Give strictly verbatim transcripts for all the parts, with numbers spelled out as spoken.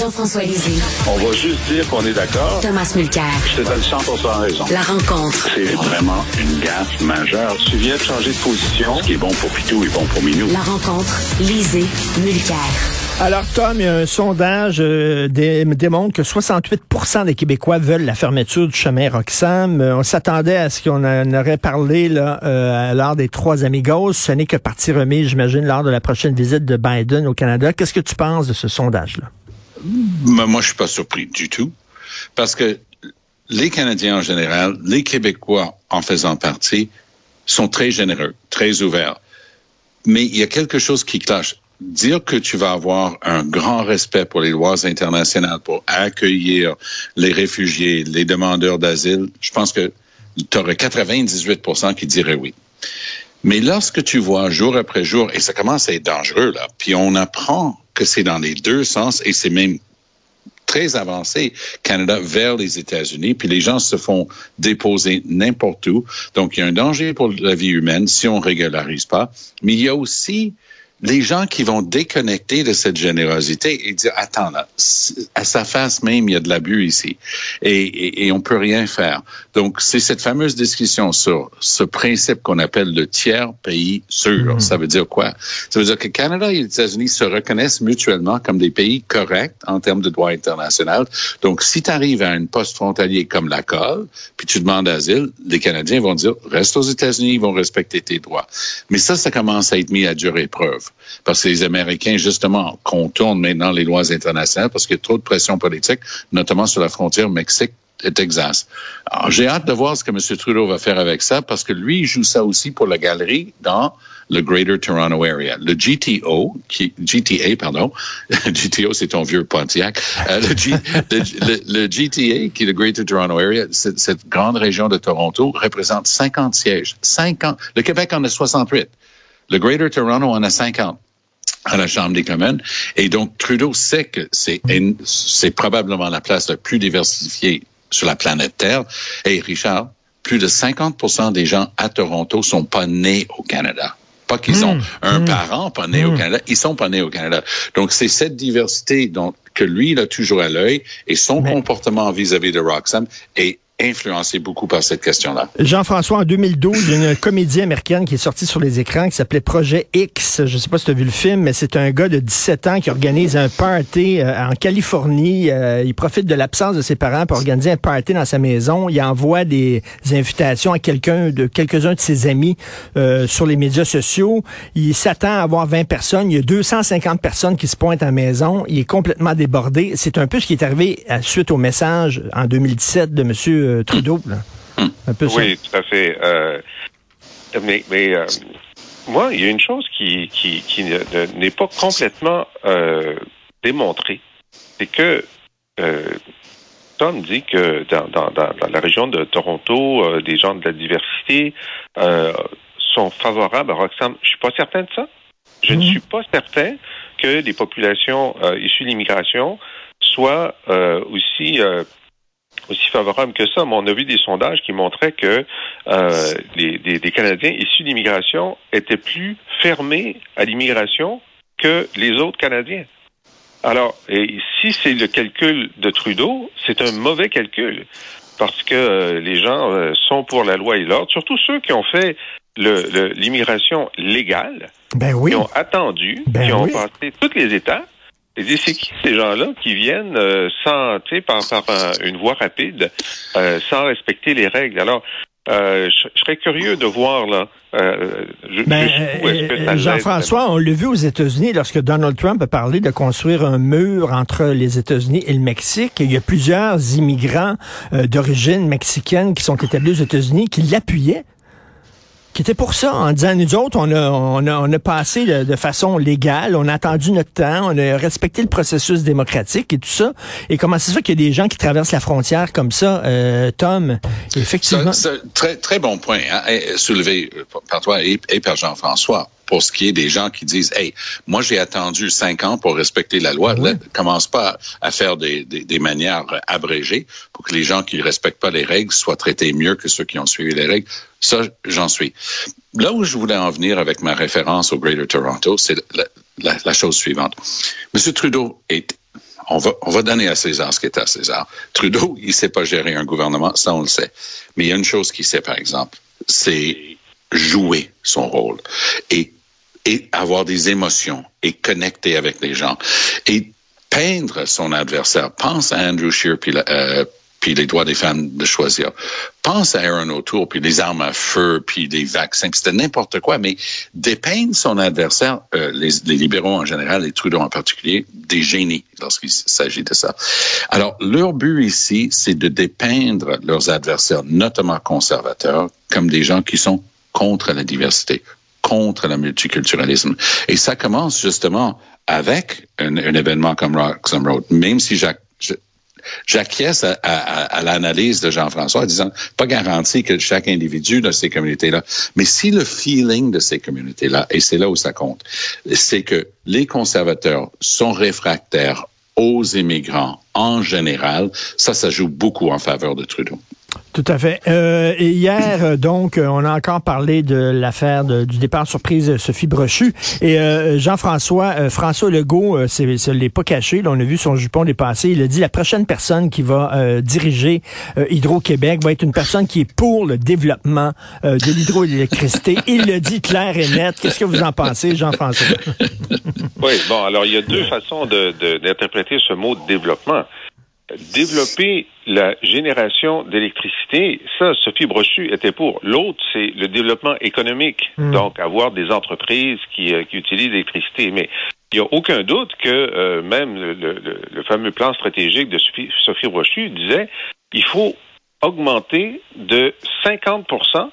Jean-François Lisée. On va juste dire qu'on est d'accord. Thomas Mulcair. Je te donne cent pour cent raison. La rencontre. C'est vraiment une gaffe majeure. Tu viens de changer de position. Ce qui est bon pour Pitou est bon pour Minou. La rencontre. Lisée. Mulcair. Alors, Tom, il y a un sondage qui euh, dé- démontre que soixante-huit pour cent des Québécois veulent la fermeture du chemin Roxham. Euh, on s'attendait à ce qu'on en aurait parlé là, euh, lors des trois amigos. Ce n'est que partie remise, j'imagine, lors de la prochaine visite de Biden au Canada. Qu'est-ce que tu penses de ce sondage-là? Moi, je suis pas surpris du tout, parce que les Canadiens en général, les Québécois en faisant partie, sont très généreux, très ouverts. Mais il y a quelque chose qui clash. Dire que tu vas avoir un grand respect pour les lois internationales, pour accueillir les réfugiés, les demandeurs d'asile, je pense que tu aurais quatre-vingt-dix-huit pour cent qui diraient oui. Mais lorsque tu vois jour après jour, et ça commence à être dangereux, là, puis on apprend que c'est dans les deux sens, et c'est même très avancé, Canada vers les États-Unis, puis les gens se font déposer n'importe où. Donc, il y a un danger pour la vie humaine si on ne régularise pas. Mais il y a aussi les gens qui vont déconnecter de cette générosité et dire, attends, là, à sa face même, il y a de l'abus ici. Et, et, et on ne peut rien faire. Donc, c'est cette fameuse discussion sur ce principe qu'on appelle le tiers pays sûr. Mmh. Ça veut dire quoi? Ça veut dire que Canada et les États-Unis se reconnaissent mutuellement comme des pays corrects en termes de droit international. Donc, si tu arrives à une poste frontalier comme la C O L, puis tu demandes asile, les Canadiens vont dire, reste aux États-Unis, ils vont respecter tes droits. Mais ça, ça commence à être mis à dure épreuve. Parce que les Américains, justement, contournent maintenant les lois internationales parce qu'il y a trop de pression politique, notamment sur la frontière Mexique et Texas. Alors, j'ai hâte de voir ce que M. Trudeau va faire avec ça parce que lui, il joue ça aussi pour la galerie dans le Greater Toronto Area. Le G T O, qui, G T A, pardon, G T O, c'est ton vieux Pontiac. Euh, le, G, le, le, le G T A, qui est le Greater Toronto Area, cette, cette grande région de Toronto, représente cinquante sièges. cinquante. Le Québec en a soixante-huit. Le Greater Toronto en a cinquante à la Chambre des communes. Et donc, Trudeau sait que c'est, c'est probablement la place la plus diversifiée sur la planète Terre. Et Richard, plus de cinquante pour cent des gens à Toronto sont pas nés au Canada. Pas qu'ils ont mmh, un mmh, parent pas né mmh. au Canada, ils sont pas nés au Canada. Donc, c'est cette diversité dont, que lui, il a toujours à l'œil et son Mais... comportement vis-à-vis de Roxham est influencé beaucoup par cette question-là. Jean-François, en deux mille douze, il y a une comédie américaine qui est sortie sur les écrans qui s'appelait Projet X. Je ne sais pas si tu as vu le film, mais c'est un gars de dix-sept ans qui organise un party euh, en Californie. Euh, il profite de l'absence de ses parents pour organiser un party dans sa maison. Il envoie des invitations à quelqu'un de quelques-uns de ses amis euh, sur les médias sociaux. Il s'attend à avoir vingt personnes. Il y a deux cent cinquante personnes qui se pointent à la maison. Il est complètement débordé. C'est un peu ce qui est arrivé à, suite au message en deux mille dix-sept de monsieur Trudeau, là. Un peu oui, ça. Tout à fait. Euh, mais mais euh, moi, il y a une chose qui, qui, qui n'est pas complètement euh, démontrée. C'est que euh, Tom dit que dans, dans, dans la région de Toronto, euh, des gens de la diversité euh, sont favorables à Roxham. Je ne suis pas certain de ça. Je mmh. ne suis pas certain que les populations euh, issues de l'immigration soient euh, aussi... Euh, aussi favorable que ça, mais on a vu des sondages qui montraient que euh, les, des, des Canadiens issus d'immigration étaient plus fermés à l'immigration que les autres Canadiens. Alors, et si c'est le calcul de Trudeau, c'est un mauvais calcul, parce que euh, les gens euh, sont pour la loi et l'ordre, surtout ceux qui ont fait le, le, l'immigration légale, ben oui. qui ont attendu, ben qui ont oui. passé toutes les étapes. Et dit, c'est qui ces gens-là qui viennent euh, sans, tu sais, par, par un, une voie rapide, euh, sans respecter les règles? Alors, euh, je, je serais curieux de voir, là, euh, je, ben, où est-ce que ça Jean-François, l'aide. On l'a vu aux États-Unis lorsque Donald Trump a parlé de construire un mur entre les États-Unis et le Mexique. Il y a plusieurs immigrants euh, d'origine mexicaine qui sont établis aux États-Unis qui l'appuyaient, qui était pour ça, en disant, nous autres, on a, on a, on a passé de, de façon légale, on a attendu notre temps, on a respecté le processus démocratique et tout ça. Et comment c'est ça qu'il y a des gens qui traversent la frontière comme ça, euh, Tom? Effectivement. Ça, ça, très, très bon point, hein, soulevé par toi et, et par Jean-François. Pour ce qui est des gens qui disent, hey, moi j'ai attendu cinq ans pour respecter la loi. Oui. Là, commence pas à faire des, des, des manières abrégées pour que les gens qui ne respectent pas les règles soient traités mieux que ceux qui ont suivi les règles. Ça, j'en suis. Là où je voulais en venir avec ma référence au Greater Toronto, c'est la, la, la chose suivante. M. Trudeau est, on va, on va donner à César ce qui est à César. Trudeau, il sait pas gérer un gouvernement, ça on le sait. Mais il y a une chose qu'il sait, par exemple, c'est jouer son rôle. Et et avoir des émotions, et connecter avec les gens, et peindre son adversaire. Pense à Andrew Scheer, puis, la, euh, puis les droits des femmes de choisir. Pense à Erin O'Toole, puis les armes à feu, puis les vaccins, puis c'était n'importe quoi, mais dépeindre son adversaire, euh, les, les libéraux en général, et Trudeau en particulier, des génies lorsqu'il s'agit de ça. Alors, leur but ici, c'est de dépeindre leurs adversaires, notamment conservateurs, comme des gens qui sont contre la diversité, contre le multiculturalisme. Et ça commence justement avec un, un événement comme Roxham Road, même si j'ac, j'acquiesce à, à, à l'analyse de Jean-François en disant, pas garanti que chaque individu de ces communautés-là, mais si le feeling de ces communautés-là, et c'est là où ça compte, c'est que les conservateurs sont réfractaires aux immigrants en général, ça, ça joue beaucoup en faveur de Trudeau. Tout à fait. Euh, et hier, donc, on a encore parlé de l'affaire de, du départ surprise de Sophie Brochu. Et euh, Jean-François, euh, François Legault, euh, c'est, ça ne l'est pas caché. Là, on a vu son jupon dépasser. Il a dit la prochaine personne qui va euh, diriger euh, Hydro-Québec va être une personne qui est pour le développement euh, de l'hydroélectricité. Il le dit clair et net. Qu'est-ce que vous en pensez, Jean-François? Oui, bon, alors il y a deux façons de, de, d'interpréter ce mot « développement ». Développer la génération d'électricité, ça, Sophie Brochu était pour. L'autre, c'est le développement économique. Mmh. Donc, avoir des entreprises qui, qui utilisent l'électricité. Mais il n'y a aucun doute que euh, même le, le, le fameux plan stratégique de Sophie, Sophie Brochu disait il faut augmenter de cinquante pour cent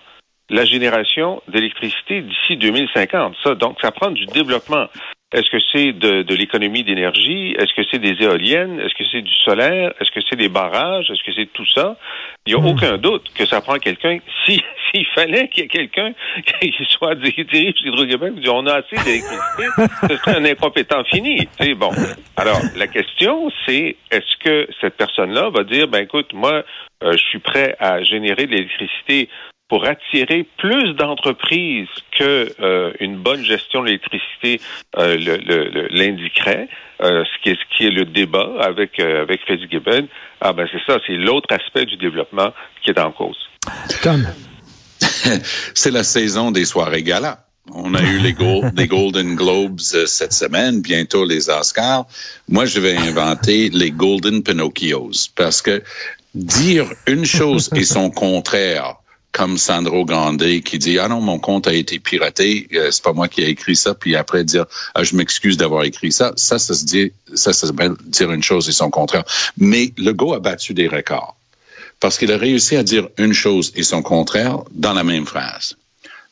la génération d'électricité d'ici deux mille cinquante. Ça, donc, ça prend du développement. Est-ce que c'est de, de l'économie d'énergie? Est-ce que c'est des éoliennes? Est-ce que c'est du solaire? Est-ce que c'est des barrages? Est-ce que c'est tout ça? Il n'y a mmh. aucun doute que ça prend quelqu'un. Si, s'il fallait qu'il y ait quelqu'un qui soit dirigé Hydro-Québec, on a assez d'électricité, ce serait un incompétent fini. T'sais, bon. Alors, la question, c'est est-ce que cette personne-là va dire, ben écoute, moi, euh, je suis prêt à générer de l'électricité pour attirer plus d'entreprises que euh, une bonne gestion de l'électricité euh, le, le, le, l'indiquerait, euh, ce qui est ce qui est le débat avec euh, avec Fitzgibbon. Ah ben c'est ça, c'est l'autre aspect du développement qui est en cause. Tom, c'est la saison des soirées galas. On a eu les, gold, les Golden Globes euh, cette semaine, bientôt les Oscars. Moi, je vais inventer les Golden Pinocchios parce que dire une chose et son contraire. Comme Sandro Grande qui dit « Ah non, mon compte a été piraté, c'est pas moi qui ai écrit ça », puis après dire « Ah, je m'excuse d'avoir écrit ça », ça, ça se dit, ça, ça s'appelle dire une chose et son contraire. Mais Legault a battu des records parce qu'il a réussi à dire une chose et son contraire dans la même phrase.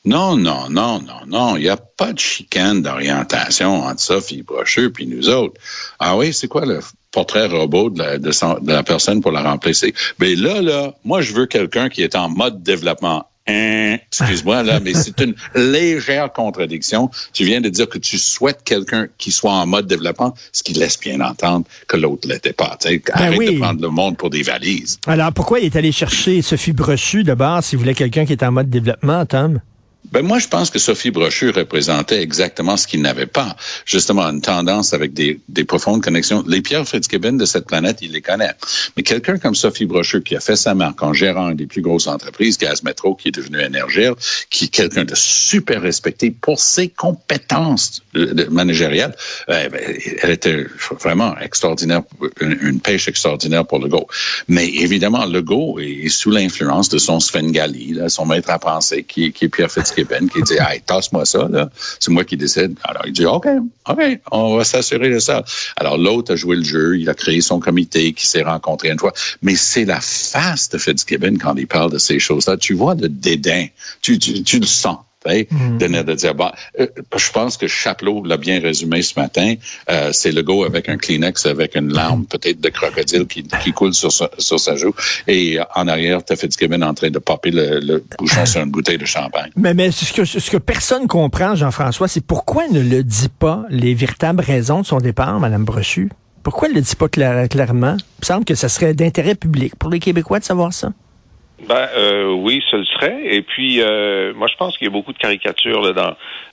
Non, non, non, non, non, il n'y a pas de chicane d'orientation entre Sophie Brochu puis nous autres. Ah oui, c'est quoi le portrait robot de la, de, son, de la personne pour la remplacer? Mais là, là, moi, je veux quelqu'un qui est en mode développement. Hein, excuse-moi, là, mais c'est une légère contradiction. Tu viens de dire que tu souhaites quelqu'un qui soit en mode développement, ce qui laisse bien entendre que l'autre ne l'était pas. Ben arrête oui. de prendre le monde pour des valises. Alors, pourquoi il est allé chercher Sophie Brochu, de base, s'il voulait quelqu'un qui est en mode développement, Tom? Ben moi, je pense que Sophie Brochu représentait exactement ce qu'il n'avait pas. Justement, une tendance avec des, des profondes connexions. Les Pierre Fitzgibbon de cette planète, il les connaît. Mais quelqu'un comme Sophie Brochu, qui a fait sa marque en gérant une des plus grosses entreprises, Gaz Métro, qui est devenue Énergir, qui est quelqu'un de super respecté pour ses compétences managériales, eh ben, elle était vraiment extraordinaire, une, une pêche extraordinaire pour Legault. Mais évidemment, Legault est sous l'influence de son Svengali, là, son maître à penser, qui, qui est Pierre Fitzgibbon, qui dit, hey, tasse-moi ça, là. C'est moi qui décide. Alors, il dit, OK, OK, on va s'assurer de ça. Alors, l'autre a joué le jeu, il a créé son comité qui s'est rencontré une fois. Mais c'est la face de Fitzgibbon quand il parle de ces choses-là. Tu vois le dédain, tu, tu, tu le sens. Mm-hmm. De, de dire, bon, euh, je pense que Chapelot l'a bien résumé ce matin, euh, c'est Legault avec un Kleenex, avec une larme peut-être de crocodile qui, qui coule sur, sur sa joue, et euh, en arrière, t'as Fitzgibbon en train de popper le, le bouchon sur une bouteille de champagne. Mais, mais ce, que, ce que personne comprend, Jean-François, c'est pourquoi ne le dit pas les véritables raisons de son départ, Mme Brochu? Pourquoi elle ne le dit pas clair, clairement? Il me semble que ça serait d'intérêt public pour les Québécois de savoir ça. Ben euh, oui, ce le serait. Et puis, euh, moi, je pense qu'il y a beaucoup de caricatures là,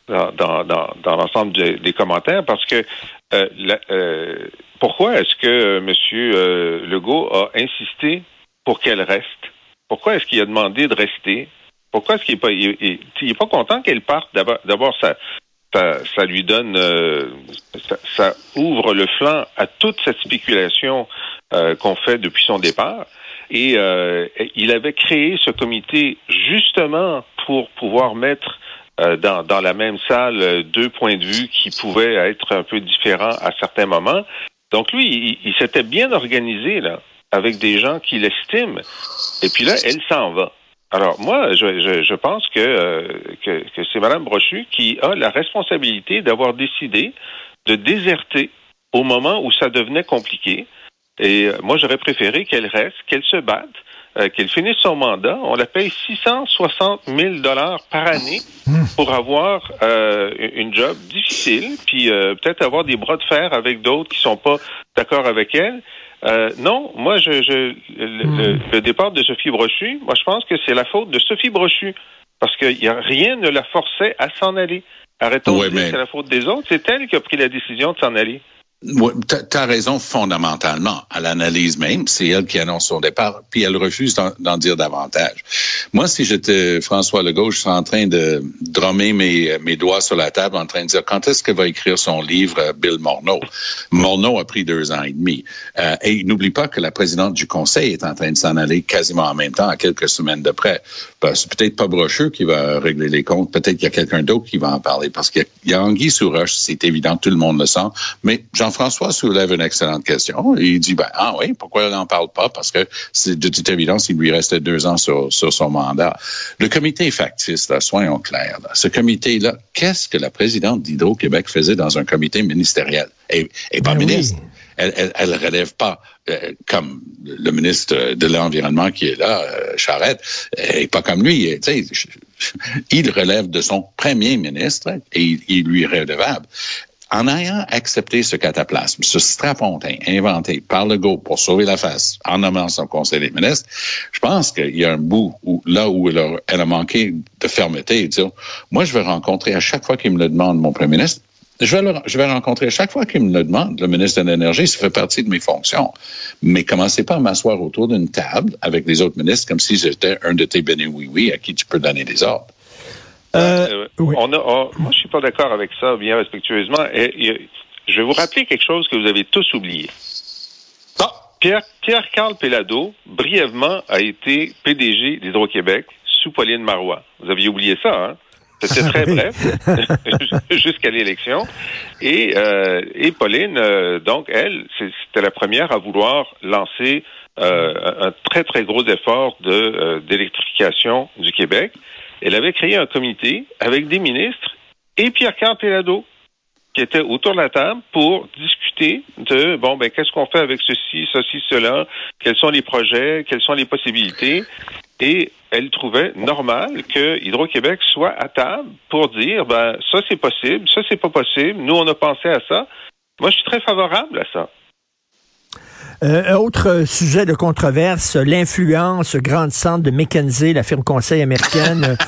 dans dans dans dans l'ensemble de, des commentaires, parce que euh, la, euh, pourquoi est-ce que M. Euh, Legault a insisté pour qu'elle reste? Pourquoi est-ce qu'il a demandé de rester? Pourquoi est-ce qu'il est pas il, il, il est pas content qu'elle parte? D'abord, d'abord ça ça ça lui donne euh, ça, ça ouvre le flanc à toute cette spéculation euh, qu'on fait depuis son départ. Et euh, il avait créé ce comité justement pour pouvoir mettre euh, dans, dans la même salle deux points de vue qui pouvaient être un peu différents à certains moments. Donc lui, il, il s'était bien organisé là, avec des gens qu'il estime. Et puis là, elle s'en va. Alors moi, je, je, je pense que, euh, que, que c'est Mme Brochu qui a la responsabilité d'avoir décidé de déserter au moment où ça devenait compliqué. Et moi, j'aurais préféré qu'elle reste, qu'elle se batte, euh, qu'elle finisse son mandat. On la paye six cent soixante mille dollars par année pour avoir euh, une job difficile, puis euh, peut-être avoir des bras de fer avec d'autres qui sont pas d'accord avec elle. Euh, non, moi, je, je le, le départ de Sophie Brochu, moi, je pense que c'est la faute de Sophie Brochu, parce que y a, rien ne la forçait à s'en aller. Arrêtons ouais, de dire mais... que c'est la faute des autres. C'est elle qui a pris la décision de s'en aller. Oui, t'as raison fondamentalement. À l'analyse même, c'est elle qui annonce son départ, puis elle refuse d'en, d'en dire davantage. Moi, si j'étais François Legault, je serais en train de drummer mes, mes doigts sur la table, en train de dire quand est-ce que va écrire son livre Bill Morneau? Morneau a pris deux ans et demi. Euh, et n'oublie pas que la présidente du Conseil est en train de s'en aller quasiment en même temps, à quelques semaines de près. Ben, c'est peut-être pas Brochu qui va régler les comptes, peut-être qu'il y a quelqu'un d'autre qui va en parler, parce qu'il y a, il y a anguille sous roche, c'est évident, tout le monde le sent, mais j'en Jean-François soulève une excellente question. Il dit, ben, ah oui, pourquoi elle n'en parle pas? Parce que, c'est de toute évidence, il lui restait deux ans sur, sur son mandat. Le comité factice, là, soyons clairs, là. Ce comité-là, qu'est-ce que la présidente d'Hydro-Québec faisait dans un comité ministériel? Et, et pas ben ministre. Oui. Elle, elle, elle relève pas, euh, comme le ministre de l'Environnement qui est là, euh, Charette, et pas comme lui. Tu sais, il relève de son premier ministre et il, il lui est redevable. En ayant accepté ce cataplasme, ce strapontin inventé par Legault pour sauver la face en nommant son conseil des ministres, je pense qu'il y a un bout où, là où elle a, elle a manqué de fermeté et de dire, moi, je vais rencontrer à chaque fois qu'il me le demande mon premier ministre, je vais, le, je vais rencontrer à chaque fois qu'il me le demande, le ministre de l'Énergie, ça fait partie de mes fonctions. Mais commencez pas à m'asseoir autour d'une table avec les autres ministres comme si j'étais un de tes béni-oui-oui à qui tu peux donner des ordres. Euh, euh, oui. on a, on, moi, je suis pas d'accord avec ça, bien respectueusement. Et, et, je vais vous rappeler quelque chose que vous avez tous oublié. Ah. Pierre, Pierre-Carl Pelladeau, brièvement, a été P D G d'Hydro-Québec sous Pauline Marois. Vous aviez oublié ça, hein? C'était très bref, jusqu'à l'élection. Et, euh, et Pauline, euh, donc, elle, c'était la première à vouloir lancer euh, un très, très gros effort de euh, d'électrification du Québec. Elle avait créé un comité avec des ministres et Pierre-Carl Pelladeau qui était autour de la table pour discuter de, bon, ben, qu'est-ce qu'on fait avec ceci, ceci, cela, quels sont les projets, quelles sont les possibilités. Et elle trouvait normal que Hydro-Québec soit à table pour dire, ben, ça c'est possible, ça c'est pas possible, nous on a pensé à ça. Moi, je suis très favorable à ça. Euh, autre sujet de controverse, l'influence grandissante de McKinsey, la firme conseil américaine,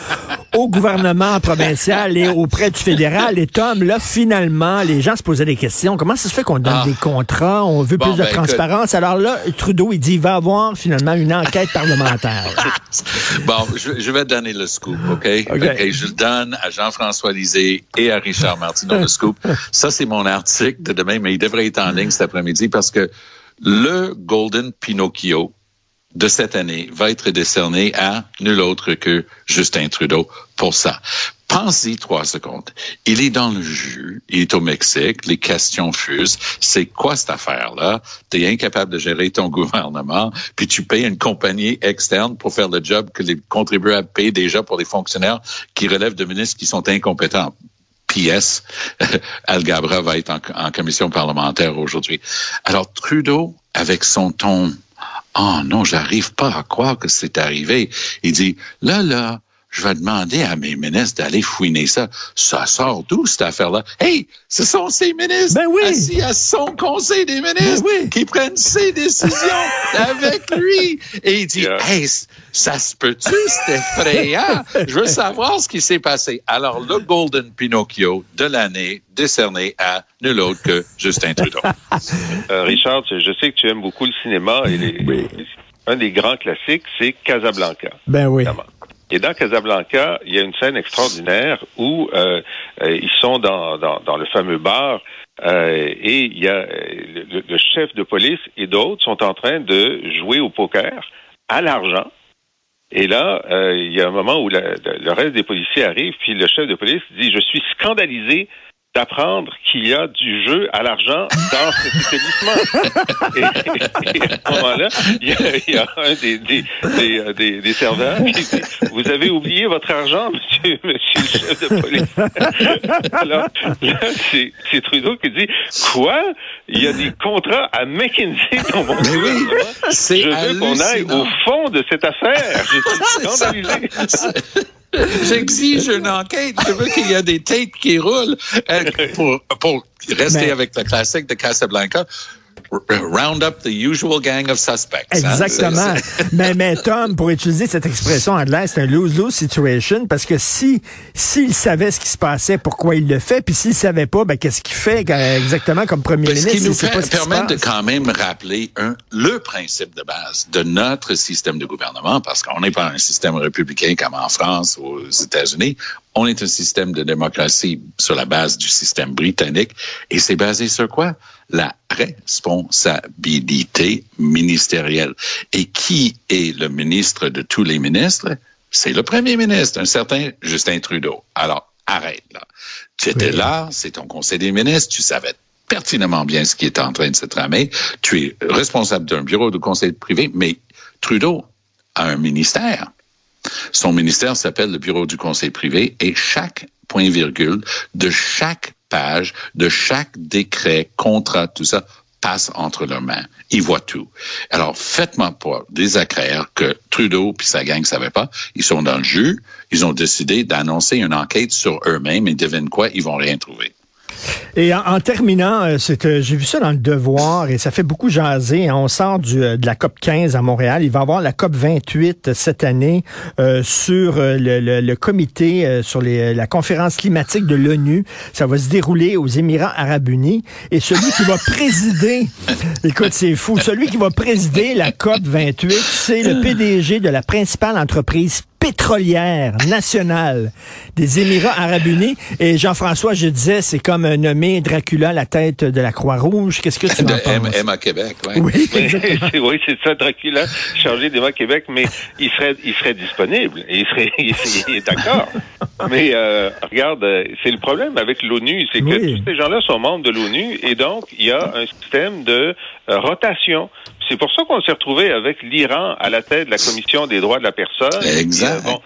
au gouvernement provincial et auprès du fédéral. Et Tom, là, finalement, les gens se posaient des questions. Comment ça se fait qu'on donne ah. des contrats? On veut bon, plus de ben, transparence. Que... Alors là, Trudeau, il dit, il va avoir finalement une enquête parlementaire. Bon, je, je vais donner le scoop, OK? Okay. Okay, je le donne à Jean-François Lisée et à Richard Martineau, le scoop. Ça, c'est mon article de demain, mais il devrait être en ligne cet après-midi parce que le Golden Pinocchio de cette année va être décerné à nul autre que Justin Trudeau pour ça. Pensez trois secondes. Il est dans le jus, il est au Mexique, les questions fusent. C'est quoi cette affaire-là? T'es incapable de gérer ton gouvernement, puis tu payes une compagnie externe pour faire le job que les contribuables payent déjà pour les fonctionnaires qui relèvent de ministres qui sont incompétents. P S Al-Gabra va être en, en commission parlementaire aujourd'hui. Alors Trudeau, avec son ton... Ah oh non, j'arrive pas à croire que c'est arrivé. Il dit, là, là, je vais demander à mes ministres d'aller fouiner ça. Ça sort d'où, cette affaire-là? Hey, ce sont ces ministres ben oui. assis à son conseil des ministres ben oui. qui prennent ses décisions avec lui. Et il dit, yeah. hey, ça se peut-tu? C'est effrayant. Je veux savoir ce qui s'est passé. Alors, le Golden Pinocchio de l'année décerné à nul autre que Justin Trudeau. euh, Richard, je sais que tu aimes beaucoup le cinéma. Et les, oui. un des grands classiques, c'est Casablanca. Ben oui. Évidemment. Et dans Casablanca, il y a une scène extraordinaire où euh, euh, ils sont dans, dans, dans le fameux bar euh, et il y a euh, le, le chef de police et d'autres sont en train de jouer au poker à l'argent. Et là, euh, il y a un moment où la, le reste des policiers arrive, puis le chef de police dit « Je suis scandalisé d'apprendre qu'il y a du jeu à l'argent dans cet établissement. » et, et à ce moment-là, il y a, il y a un des, des, des, des, des serveurs qui dit « Vous avez oublié votre argent, monsieur, monsieur le chef de police. » Alors là, c'est, c'est Trudeau qui dit « Quoi? Il y a des contrats à McKinsey dans mon gouvernement. Oui, je veux qu'on aille au fond de cette affaire. Je suis scandalisé. » J'exige une enquête. Je veux qu'il y ait des têtes qui roulent. Pour, pour rester Mais, avec le classique de Casablanca, round up the usual gang of suspects. Exactement. Hein? C'est, c'est... Mais, mais Tom, pour utiliser cette expression anglaise, c'est un lose-lose situation parce que si s'il savait ce qui se passait, pourquoi il le fait, puis s'il savait pas, ben qu'est-ce qu'il fait exactement comme premier parce ministre? Qu'il nous fait, pas ce qui nous permet de quand même rappeler un, le principe de base de notre système de gouvernement, parce qu'on n'est pas un système républicain comme en France ou aux États-Unis. On est un système de démocratie sur la base du système britannique et c'est basé sur quoi? La responsabilité ministérielle. Et qui est le ministre de tous les ministres? C'est le premier ministre, un certain Justin Trudeau. Alors, arrête là. Tu étais oui. là, c'est ton conseil des ministres, tu savais pertinemment bien ce qui est en train de se tramer. Tu es responsable d'un bureau de conseil privé, mais Trudeau a un ministère. Son ministère s'appelle le bureau du conseil privé et chaque point-virgule de chaque page, de chaque décret, contrat, tout ça, passe entre leurs mains. Ils voient tout. Alors, faites-moi pas des accraires que Trudeau puis sa gang ne savaient pas. Ils sont dans le jus. Ils ont décidé d'annoncer une enquête sur eux-mêmes et devine quoi, ils vont rien trouver. Et en, en terminant, c'est que j'ai vu ça dans Le Devoir et ça fait beaucoup jaser. On sort du, de la C O P quinze à Montréal. Il va y avoir la C O P vingt-huit cette année euh, sur le, le, le comité, euh, sur les, la conférence climatique de l'ONU. Ça va se dérouler aux Émirats arabes unis. Et celui qui va présider, écoute, c'est fou, celui qui va présider la C O P vingt-huit, c'est le P D G de la principale entreprise pétrolière nationale des Émirats arabes unis. Et Jean-François, je disais, c'est comme nommer Dracula à la tête de la Croix-Rouge. Qu'est-ce que tu en penses? Émirats Québec, ouais. oui. Oui, c'est ça, Dracula, chargé d'Émirats Québec, mais il serait, il serait disponible. Il serait, il, il est d'accord. Mais euh, regarde, c'est le problème avec l'ONU, c'est que oui. tous ces gens-là sont membres de l'ONU et donc il y a un système de euh, rotation. C'est pour ça qu'on s'est retrouvé avec l'Iran à la tête de la Commission des droits de la personne. Exact. Et, euh, bon,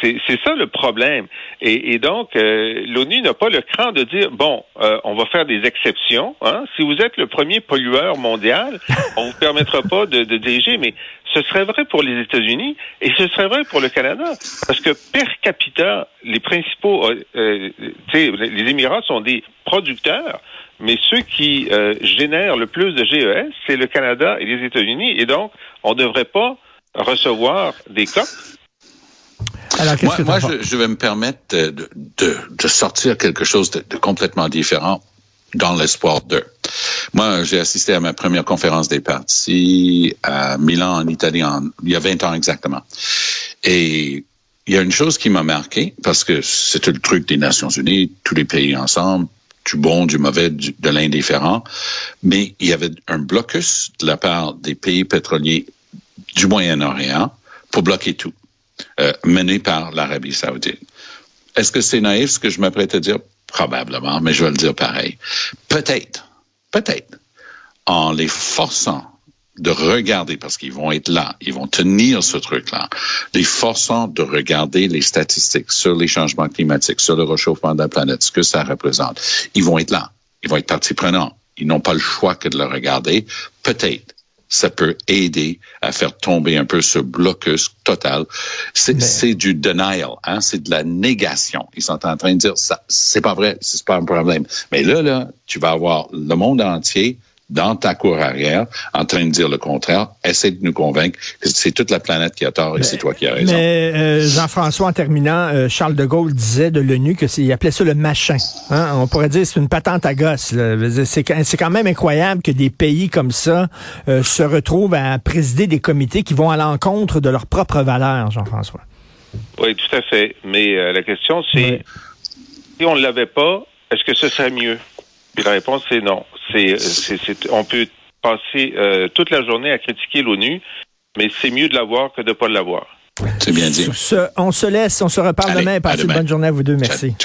c'est, c'est ça le problème. Et, et donc, euh, l'ONU n'a pas le cran de dire, bon, euh, on va faire des exceptions. Hein? Si vous êtes le premier pollueur mondial, on vous permettra pas de, de diriger, mais ce serait vrai pour les États-Unis et ce serait vrai pour le Canada. Parce que per capita, les principaux, euh, euh, tu sais, les Émirats sont des producteurs mais ceux qui euh, génèrent le plus de G E S, c'est le Canada et les États-Unis, et donc on ne devrait pas recevoir des C O P. Alors, moi, moi je, je vais me permettre de, de, de sortir quelque chose de, de complètement différent dans l'espoir d'eux. Moi, j'ai assisté à ma première conférence des partis à Milan, en Italie, en, il y a vingt ans exactement. Et il y a une chose qui m'a marqué, parce que c'était le truc des Nations unies, tous les pays ensemble, du bon, du mauvais, du, de l'indifférent, mais il y avait un blocus de la part des pays pétroliers du Moyen-Orient pour bloquer tout, euh, mené par l'Arabie Saoudite. Est-ce que c'est naïf ce que je m'apprête à dire? Probablement, mais je vais le dire pareil. Peut-être, peut-être, en les forçant de regarder, parce qu'ils vont être là, ils vont tenir ce truc-là, les forçant de regarder les statistiques sur les changements climatiques, sur le réchauffement de la planète, ce que ça représente. Ils vont être là, ils vont être partie prenante. Ils n'ont pas le choix que de le regarder. Peut-être, ça peut aider à faire tomber un peu ce blocus total. C'est, mais... c'est du denial, hein, c'est de la négation. Ils sont en train de dire, ça, c'est pas vrai, c'est pas un problème. Mais là, là, tu vas avoir le monde entier dans ta cour arrière, en train de dire le contraire, essaie de nous convaincre que c'est toute la planète qui a tort et mais, c'est toi qui as raison. Mais euh, Jean-François, en terminant, euh, Charles de Gaulle disait de l'ONU qu'il appelait ça le machin. Hein? On pourrait dire que c'est une patente à gosse. Là. C'est, c'est quand même incroyable que des pays comme ça euh, se retrouvent à présider des comités qui vont à l'encontre de leurs propres valeurs, Jean-François. Oui, tout à fait. Mais euh, la question, c'est oui. si on ne l'avait pas, est-ce que ce serait mieux? Puis la réponse, c'est non. C'est, c'est, c'est, on peut passer euh, toute la journée à critiquer l'ONU, mais c'est mieux de l'avoir que de ne pas l'avoir. C'est bien dit. Ce, on se laisse, on se reparle Allez, demain. Passez une bonne journée à vous deux. Merci. Ciao.